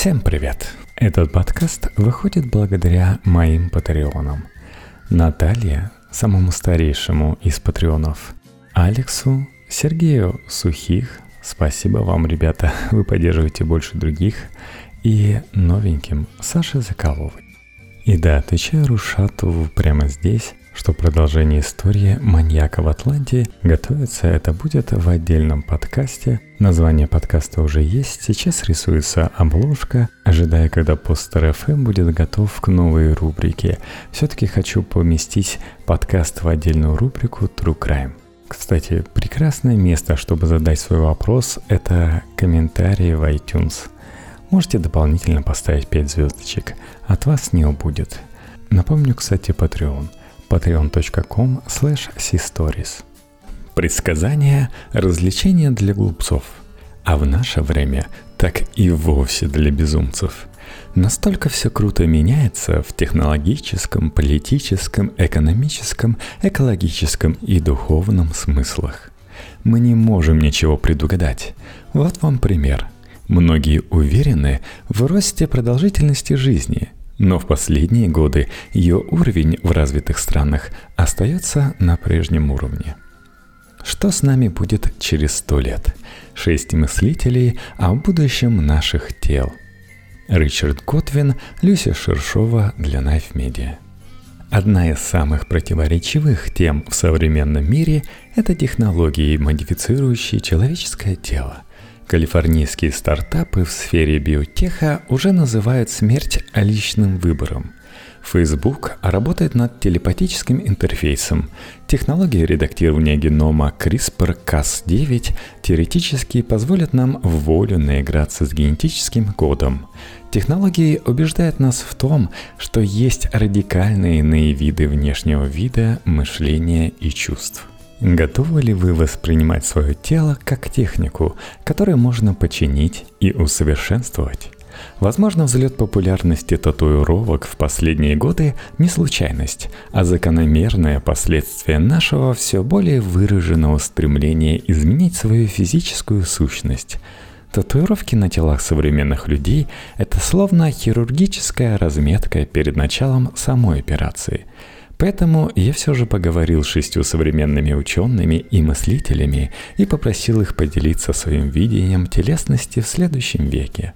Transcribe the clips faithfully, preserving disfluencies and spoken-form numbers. Всем привет! Этот подкаст выходит благодаря моим патреонам. Наталье, самому старейшему из патреонов, Алексу, Сергею Сухих, спасибо вам, ребята, вы поддерживаете больше других, и новеньким Саше Заколовой. И да, отвечаю Рушату прямо здесь, что продолжение истории «Маньяка в Атлантии» готовится, это будет в отдельном подкасте. Название подкаста уже есть, сейчас рисуется обложка, ожидая, когда Poster эф эм будет готов к новой рубрике. Все-таки хочу поместить подкаст в отдельную рубрику True Crime. Кстати, прекрасное место, чтобы задать свой вопрос, это комментарии в iTunes. Можете дополнительно поставить пять звездочек, от вас не убудет. Напомню, кстати, Patreon. patreon точка com слэш си стори. Предсказания – развлечения для глупцов, а в наше время так и вовсе для безумцев. Настолько все круто меняется в технологическом, политическом, экономическом, экологическом и духовном смыслах. Мы не можем ничего предугадать. Вот вам пример. Многие уверены в росте продолжительности жизни, но в последние годы ее уровень в развитых странах остается на прежнем уровне. Что с нами будет через сто лет? Шесть мыслителей о будущем наших тел. Ричард Годвин, Люся Шершова для knife.media. Одна из самых противоречивых тем в современном мире – это технологии, модифицирующие человеческое тело. Калифорнийские стартапы в сфере биотеха уже называют смерть личным выбором. Facebook работает над телепатическим интерфейсом. Технологии редактирования генома крисп эр кас девять теоретически позволят нам в волю наиграться с генетическим кодом. Технологии убеждают нас в том, что есть радикальные иные виды внешнего вида, мышления и чувств. Готовы ли вы воспринимать свое тело как технику, которую можно починить и усовершенствовать? Возможно, взлет популярности татуировок в последние годы не случайность, а закономерное последствие нашего все более выраженного стремления изменить свою физическую сущность. Татуировки на телах современных людей – это словно хирургическая разметка перед началом самой операции. Поэтому я все же поговорил с шестью современными учеными и мыслителями и попросил их поделиться своим видением телесности в следующем веке.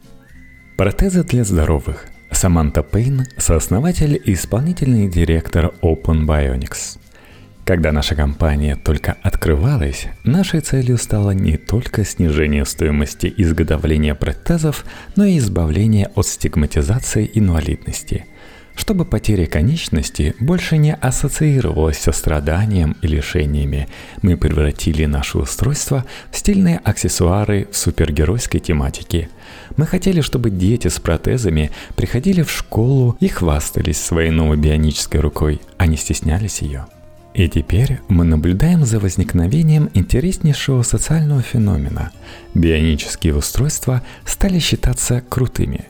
Протезы для здоровых. Саманта Пейн, сооснователь и исполнительный директор Open Bionics. Когда наша компания только открывалась, нашей целью стало не только снижение стоимости изготовления протезов, но и избавление от стигматизации инвалидности. Чтобы потеря конечности больше не ассоциировалась со страданием и лишениями, мы превратили наше устройство в стильные аксессуары в супергеройской тематике. Мы хотели, чтобы дети с протезами приходили в школу и хвастались своей новой бионической рукой, а не стеснялись ее. И теперь мы наблюдаем за возникновением интереснейшего социального феномена. Бионические устройства стали считаться крутыми.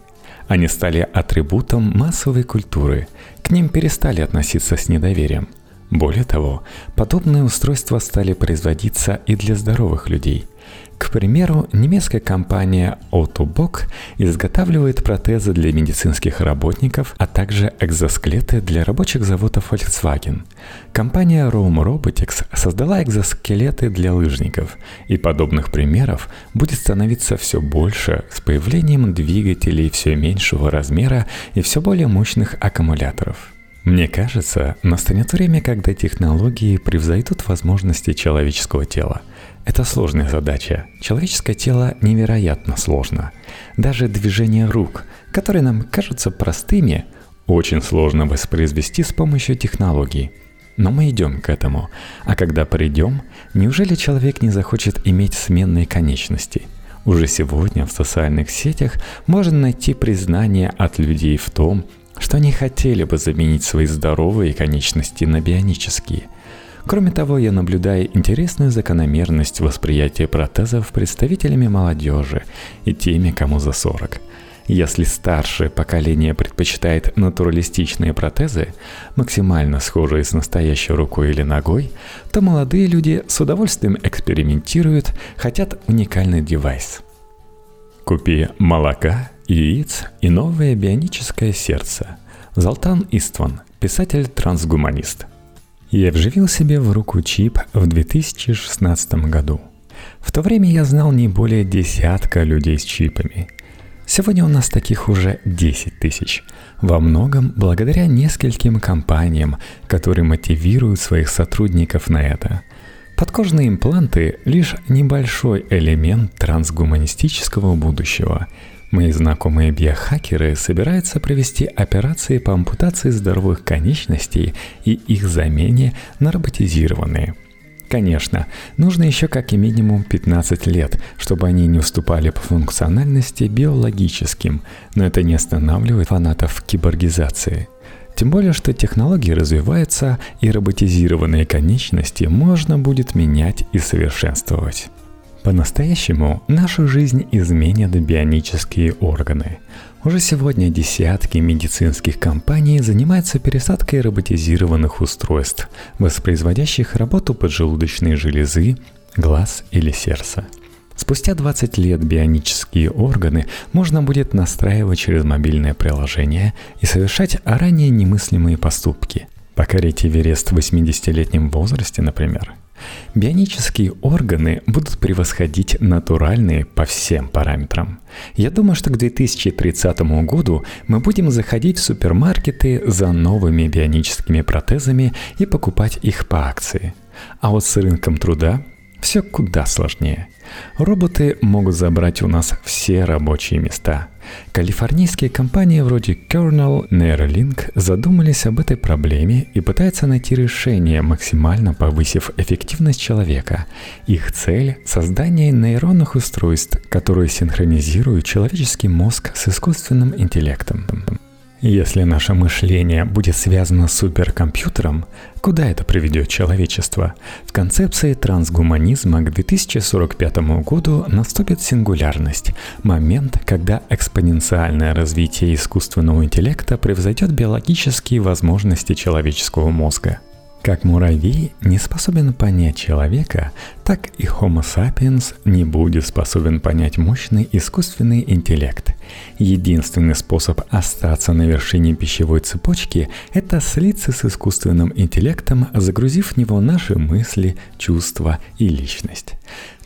Они стали атрибутом массовой культуры, к ним перестали относиться с недоверием. Более того, подобные устройства стали производиться и для здоровых людей. К примеру, немецкая компания Ottobock изготавливает протезы для медицинских работников, а также экзоскелеты для рабочих заводов Volkswagen. Компания Roam Robotics создала экзоскелеты для лыжников, и подобных примеров будет становиться все больше с появлением двигателей все меньшего размера и все более мощных аккумуляторов. Мне кажется, настанет время, когда технологии превзойдут возможности человеческого тела. Это сложная задача. Человеческое тело невероятно сложно. Даже движения рук, которые нам кажутся простыми, очень сложно воспроизвести с помощью технологий. Но мы идем к этому. А когда придем, неужели человек не захочет иметь сменные конечности? Уже сегодня в социальных сетях можно найти признание от людей в том, что они хотели бы заменить свои здоровые конечности на бионические. Кроме того, я наблюдаю интересную закономерность восприятия протезов представителями молодежи и теми, кому за сорок. Если старшее поколение предпочитает натуралистичные протезы, максимально схожие с настоящей рукой или ногой, то молодые люди с удовольствием экспериментируют, хотят уникальный девайс. Купи молока яиц и новое бионическое сердце. Золтан Истван, писатель-трансгуманист. Я вживил себе в руку чип в две тысячи шестнадцатом году. В то время я знал не более десятка людей с чипами. Сегодня у нас таких уже десять тысяч, во многом благодаря нескольким компаниям, которые мотивируют своих сотрудников на это. Подкожные импланты – лишь небольшой элемент трансгуманистического будущего. Мои знакомые биохакеры собираются провести операции по ампутации здоровых конечностей и их замене на роботизированные. Конечно, нужно еще как и минимум пятнадцать лет, чтобы они не уступали по функциональности биологическим, но это не останавливает фанатов киборгизации. Тем более, что технологии развиваются, и роботизированные конечности можно будет менять и совершенствовать. По-настоящему нашу жизнь изменят бионические органы. Уже сегодня десятки медицинских компаний занимаются пересадкой роботизированных устройств, воспроизводящих работу поджелудочной железы, глаз или сердца. Спустя двадцать лет бионические органы можно будет настраивать через мобильное приложение и совершать ранее немыслимые поступки. Покорить Эверест в восьмидесятилетнем возрасте, например. Бионические органы будут превосходить натуральные по всем параметрам. Я думаю, что к две тысячи тридцатому году мы будем заходить в супермаркеты за новыми бионическими протезами и покупать их по акции. А вот с рынком труда все куда сложнее. Роботы могут забрать у нас все рабочие места. Калифорнийские компании вроде Kernel, Neuralink задумались об этой проблеме и пытаются найти решение, максимально повысив эффективность человека. Их цель – создание нейронных устройств, которые синхронизируют человеческий мозг с искусственным интеллектом. Если наше мышление будет связано с суперкомпьютером, куда это приведет человечество? В концепции трансгуманизма к две тысячи сорок пятому году наступит сингулярность, момент, когда экспоненциальное развитие искусственного интеллекта превзойдет биологические возможности человеческого мозга. Как муравей не способен понять человека, так и Homo sapiens не будет способен понять мощный искусственный интеллект. Единственный способ остаться на вершине пищевой цепочки – это слиться с искусственным интеллектом, загрузив в него наши мысли, чувства и личность.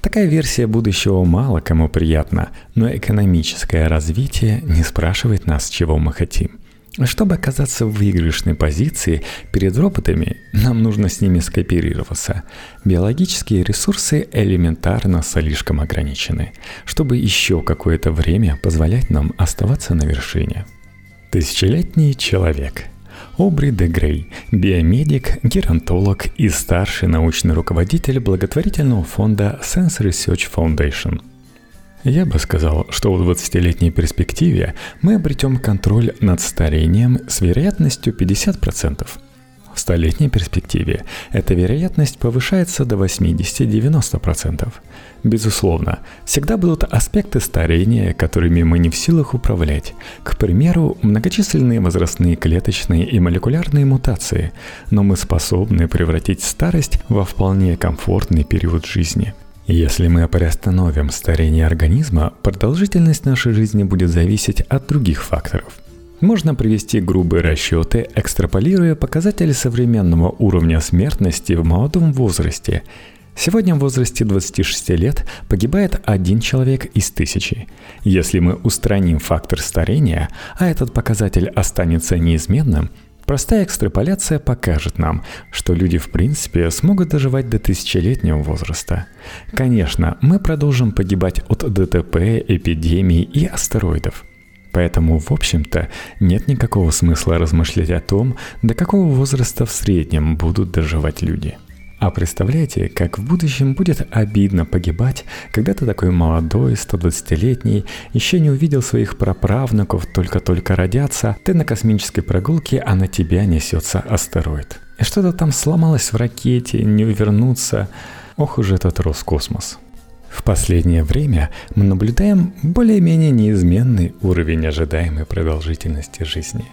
Такая версия будущего мало кому приятна, но экономическое развитие не спрашивает нас, чего мы хотим. Чтобы оказаться в выигрышной позиции перед роботами, нам нужно с ними скооперироваться. Биологические ресурсы элементарно слишком ограничены, чтобы еще какое-то время позволять нам оставаться на вершине. Тысячелетний человек. Обри де Грей, биомедик, геронтолог и старший научный руководитель благотворительного фонда сенс Research Foundation. Я бы сказал, что в двадцатилетней перспективе мы обретем контроль над старением с вероятностью пятьдесят процентов. В столетней перспективе эта вероятность повышается до восемьдесят-девяносто процентов. Безусловно, всегда будут аспекты старения, которыми мы не в силах управлять. К примеру, многочисленные возрастные клеточные и молекулярные мутации. Но мы способны превратить старость во вполне комфортный период жизни. Если мы приостановим старение организма, продолжительность нашей жизни будет зависеть от других факторов. Можно привести грубые расчеты, экстраполируя показатели современного уровня смертности в молодом возрасте. Сегодня в возрасте двадцати шести лет погибает один человек из тысячи. Если мы устраним фактор старения, а этот показатель останется неизменным, простая экстраполяция покажет нам, что люди в принципе смогут доживать до тысячелетнего возраста. Конечно, мы продолжим погибать от ДТП, эпидемий и астероидов. Поэтому, в общем-то, нет никакого смысла размышлять о том, до какого возраста в среднем будут доживать люди. А представляете, как в будущем будет обидно погибать, когда ты такой молодой, сто двадцатилетний, еще не увидел своих праправнуков, только-только родятся, ты на космической прогулке, а на тебя несется астероид. И что-то там сломалось в ракете, не увернуться. Ох уж этот Роскосмос. В последнее время мы наблюдаем более-менее неизменный уровень ожидаемой продолжительности жизни.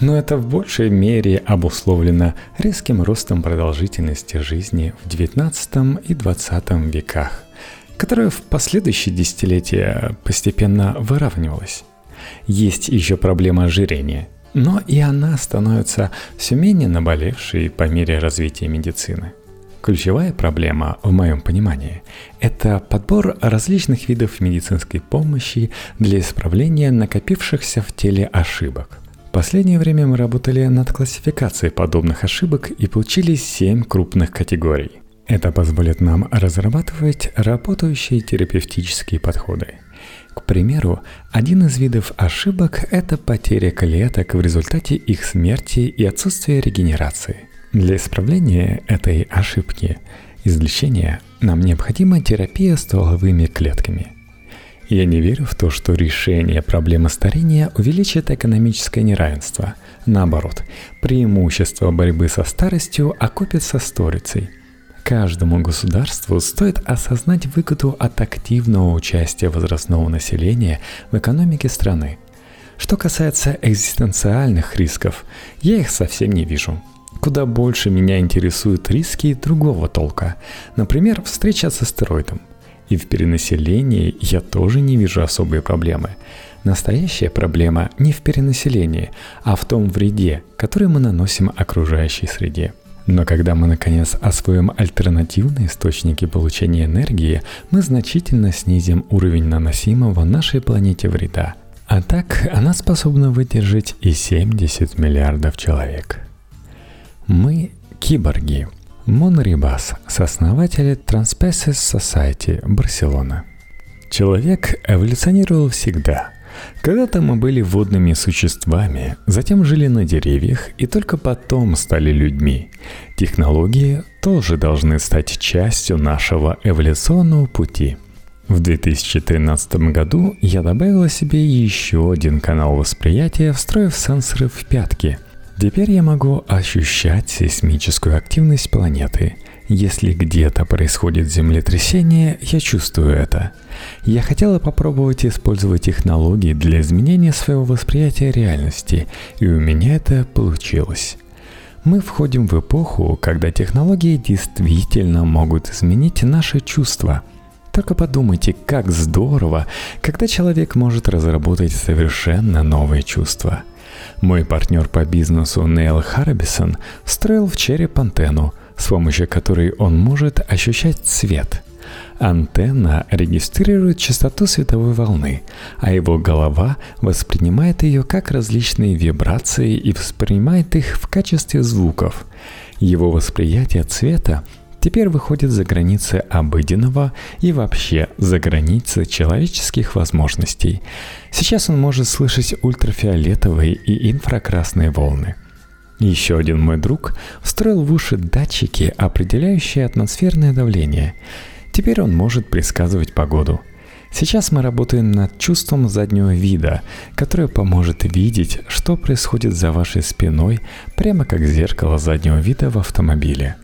Но это в большей мере обусловлено резким ростом продолжительности жизни в девятнадцатом и двадцатом веках, которая в последующие десятилетия постепенно выравнивалась. Есть еще проблема ожирения, но и она становится все менее наболевшей по мере развития медицины. Ключевая проблема, в моем понимании, это подбор различных видов медицинской помощи для исправления накопившихся в теле ошибок. В последнее время мы работали над классификацией подобных ошибок и получили семь крупных категорий. Это позволит нам разрабатывать работающие терапевтические подходы. К примеру, один из видов ошибок – это потеря клеток в результате их смерти и отсутствие регенерации. Для исправления этой ошибки излечения нам необходима терапия стволовыми клетками. Я не верю в то, что решение проблемы старения увеличит экономическое неравенство. Наоборот, преимущество борьбы со старостью окупится сторицей. Каждому государству стоит осознать выгоду от активного участия возрастного населения в экономике страны. Что касается экзистенциальных рисков, я их совсем не вижу. Куда больше меня интересуют риски другого толка, например, встреча с астероидом. И в перенаселении я тоже не вижу особой проблемы. Настоящая проблема не в перенаселении, а в том вреде, который мы наносим окружающей среде. Но когда мы наконец освоим альтернативные источники получения энергии, мы значительно снизим уровень наносимого нашей планете вреда. А так она способна выдержать и семьдесят миллиардов человек. Мы – киборги. Мон Рибас, сооснователь Transspecies Society, Барселона. Человек эволюционировал всегда. Когда-то мы были водными существами, затем жили на деревьях и только потом стали людьми. Технологии тоже должны стать частью нашего эволюционного пути. В две тысячи тринадцатом году я добавила себе еще один канал восприятия, встроив сенсоры в пятки. Теперь я могу ощущать сейсмическую активность планеты. Если где-то происходит землетрясение, я чувствую это. Я хотела попробовать использовать технологии для изменения своего восприятия реальности, и у меня это получилось. Мы входим в эпоху, когда технологии действительно могут изменить наши чувства. Только подумайте, как здорово, когда человек может разработать совершенно новые чувства. Мой партнер по бизнесу Нейл Харбисон встроил в череп антенну, с помощью которой он может ощущать цвет. Антенна регистрирует частоту световой волны, а его голова воспринимает ее как различные вибрации и воспринимает их в качестве звуков. Его восприятие цвета теперь выходит за границы обыденного и вообще за границы человеческих возможностей. Сейчас он может слышать ультрафиолетовые и инфракрасные волны. Еще один мой друг встроил в уши датчики, определяющие атмосферное давление. Теперь он может предсказывать погоду. Сейчас мы работаем над чувством заднего вида, которое поможет видеть, что происходит за вашей спиной, прямо как зеркало заднего вида в автомобиле.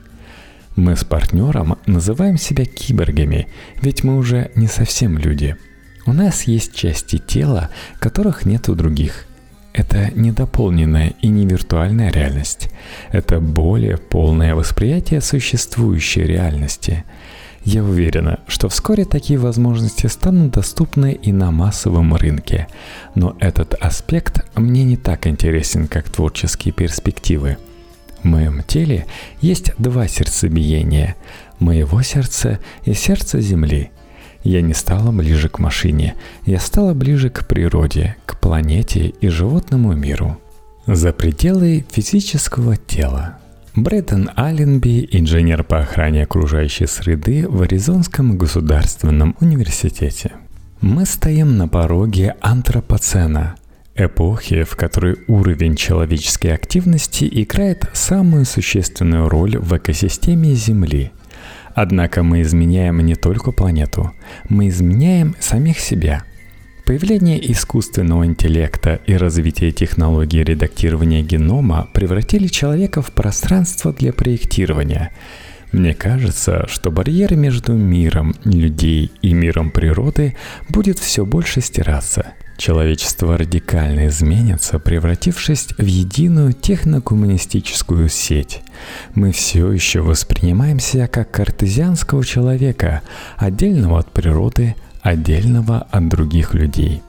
Мы с партнером называем себя киборгами, ведь мы уже не совсем люди. У нас есть части тела, которых нет у других. Это недополненная и не виртуальная реальность. Это более полное восприятие существующей реальности. Я уверена, что вскоре такие возможности станут доступны и на массовом рынке. Но этот аспект мне не так интересен, как творческие перспективы. В моем теле есть два сердцебиения – моего сердца и сердца Земли. Я не стала ближе к машине, я стала ближе к природе, к планете и животному миру. За пределы физического тела. Бретон Алленби, инженер по охране окружающей среды в Аризонском государственном университете. Мы стоим на пороге антропоцена. Эпохи, в которой уровень человеческой активности играет самую существенную роль в экосистеме Земли. Однако мы изменяем не только планету, мы изменяем самих себя. Появление искусственного интеллекта и развитие технологии редактирования генома превратили человека в пространство для проектирования. Мне кажется, что барьер между миром людей и миром природы будет все больше стираться. Человечество радикально изменится, превратившись в единую техногуманистическую сеть. Мы все еще воспринимаем себя как картезианского человека, отдельного от природы, отдельного от других людей.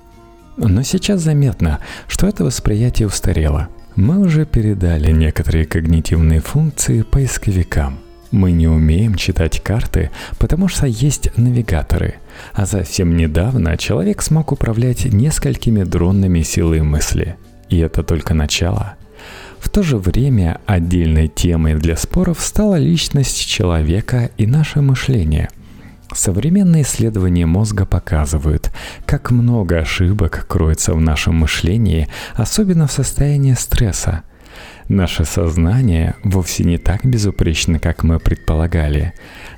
но сейчас заметно, что это восприятие устарело. Мы уже передали некоторые когнитивные функции поисковикам. Мы не умеем читать карты, потому что есть навигаторы. А совсем недавно человек смог управлять несколькими дронами силой мысли. И это только начало. В то же время отдельной темой для споров стала личность человека и наше мышление. Современные исследования мозга показывают, как много ошибок кроется в нашем мышлении, особенно в состоянии стресса. Наше сознание вовсе не так безупречно, как мы предполагали.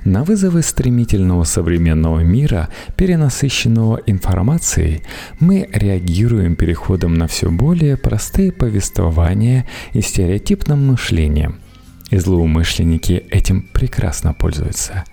На вызовы стремительного современного мира, перенасыщенного информацией, мы реагируем переходом на все более простые повествования и стереотипным мышлением. И злоумышленники этим прекрасно пользуются.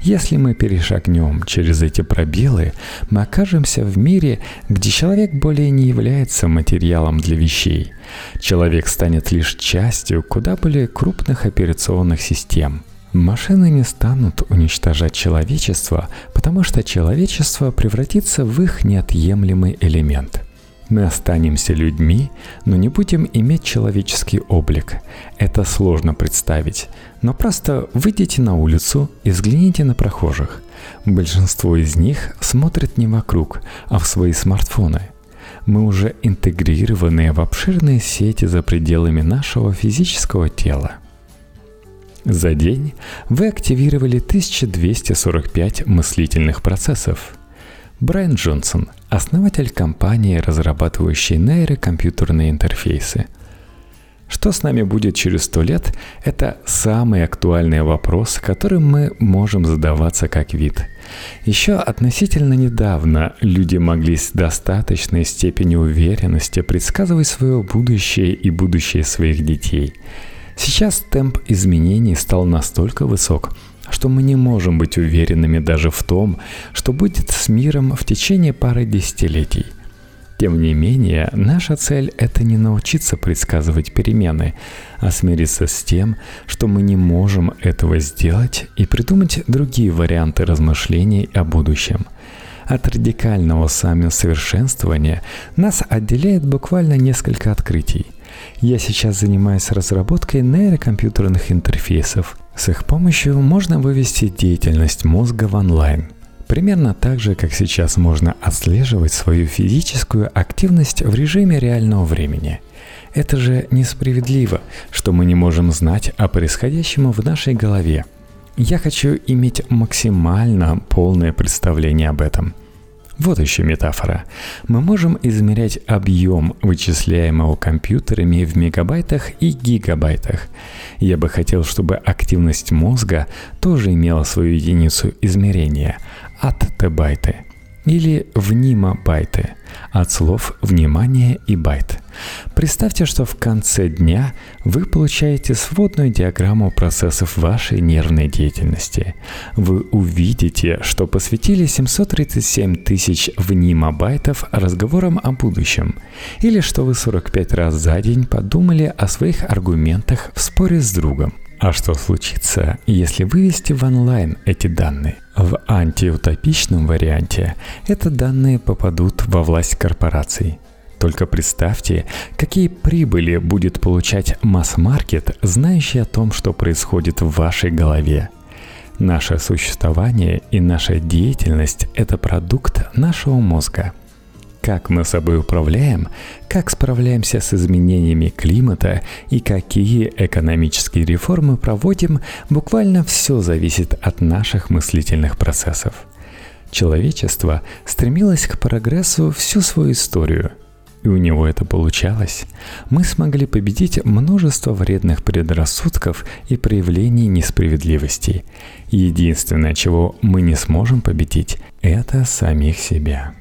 Если мы перешагнем через эти пробелы, мы окажемся в мире, где человек более не является материалом для вещей. Человек станет лишь частью куда более крупных операционных систем. Машины не станут уничтожать человечество, потому что человечество превратится в их неотъемлемый элемент. Мы останемся людьми, но не будем иметь человеческий облик. Это сложно представить, но просто выйдите на улицу и взгляните на прохожих. Большинство из них смотрят не вокруг, а в свои смартфоны. Мы уже интегрированы в обширные сети за пределами нашего физического тела. За день вы активировали тысяча двести сорок пять мыслительных процессов. Брайан Джонсон, основатель компании, разрабатывающей нейрокомпьютерные интерфейсы. Что с нами будет через сто лет – это самый актуальный вопрос, которым мы можем задаваться как вид. Еще относительно недавно люди могли с достаточной степенью уверенности предсказывать свое будущее и будущее своих детей. Сейчас темп изменений стал настолько высок, что мы не можем быть уверенными даже в том, что будет с миром в течение пары десятилетий. Тем не менее, наша цель – это не научиться предсказывать перемены, а смириться с тем, что мы не можем этого сделать, и придумать другие варианты размышлений о будущем. От радикального самосовершенствования нас отделяет буквально несколько открытий. Я сейчас занимаюсь разработкой нейрокомпьютерных интерфейсов. С их помощью можно вывести деятельность мозга в онлайн. Примерно так же, как сейчас можно отслеживать свою физическую активность в режиме реального времени. Это же несправедливо, что мы не можем знать о происходящем в нашей голове. Я хочу иметь максимально полное представление об этом. Вот еще метафора. Мы можем измерять объем вычисляемого компьютерами в мегабайтах и гигабайтах. Я бы хотел, чтобы активность мозга тоже имела свою единицу измерения – от тебайты или внимабайты, от слов «внимание» и «байт». Представьте, что в конце дня вы получаете сводную диаграмму процессов вашей нервной деятельности. Вы увидите, что посвятили семьсот тридцать семь тысяч внимабайтов разговорам о будущем, или что вы сорок пять раз за день подумали о своих аргументах в споре с другом. А что случится, если вывести в онлайн эти данные? В антиутопичном варианте эти данные попадут во власть корпораций. Только представьте, какие прибыли будет получать масс-маркет, знающий о том, что происходит в вашей голове. Наше существование и наша деятельность – это продукт нашего мозга. Как мы собой управляем, как справляемся с изменениями климата и какие экономические реформы проводим – буквально все зависит от наших мыслительных процессов. Человечество стремилось к прогрессу всю свою историю. И у него это получалось. Мы смогли победить множество вредных предрассудков и проявлений несправедливости. Единственное, чего мы не сможем победить, это самих себя.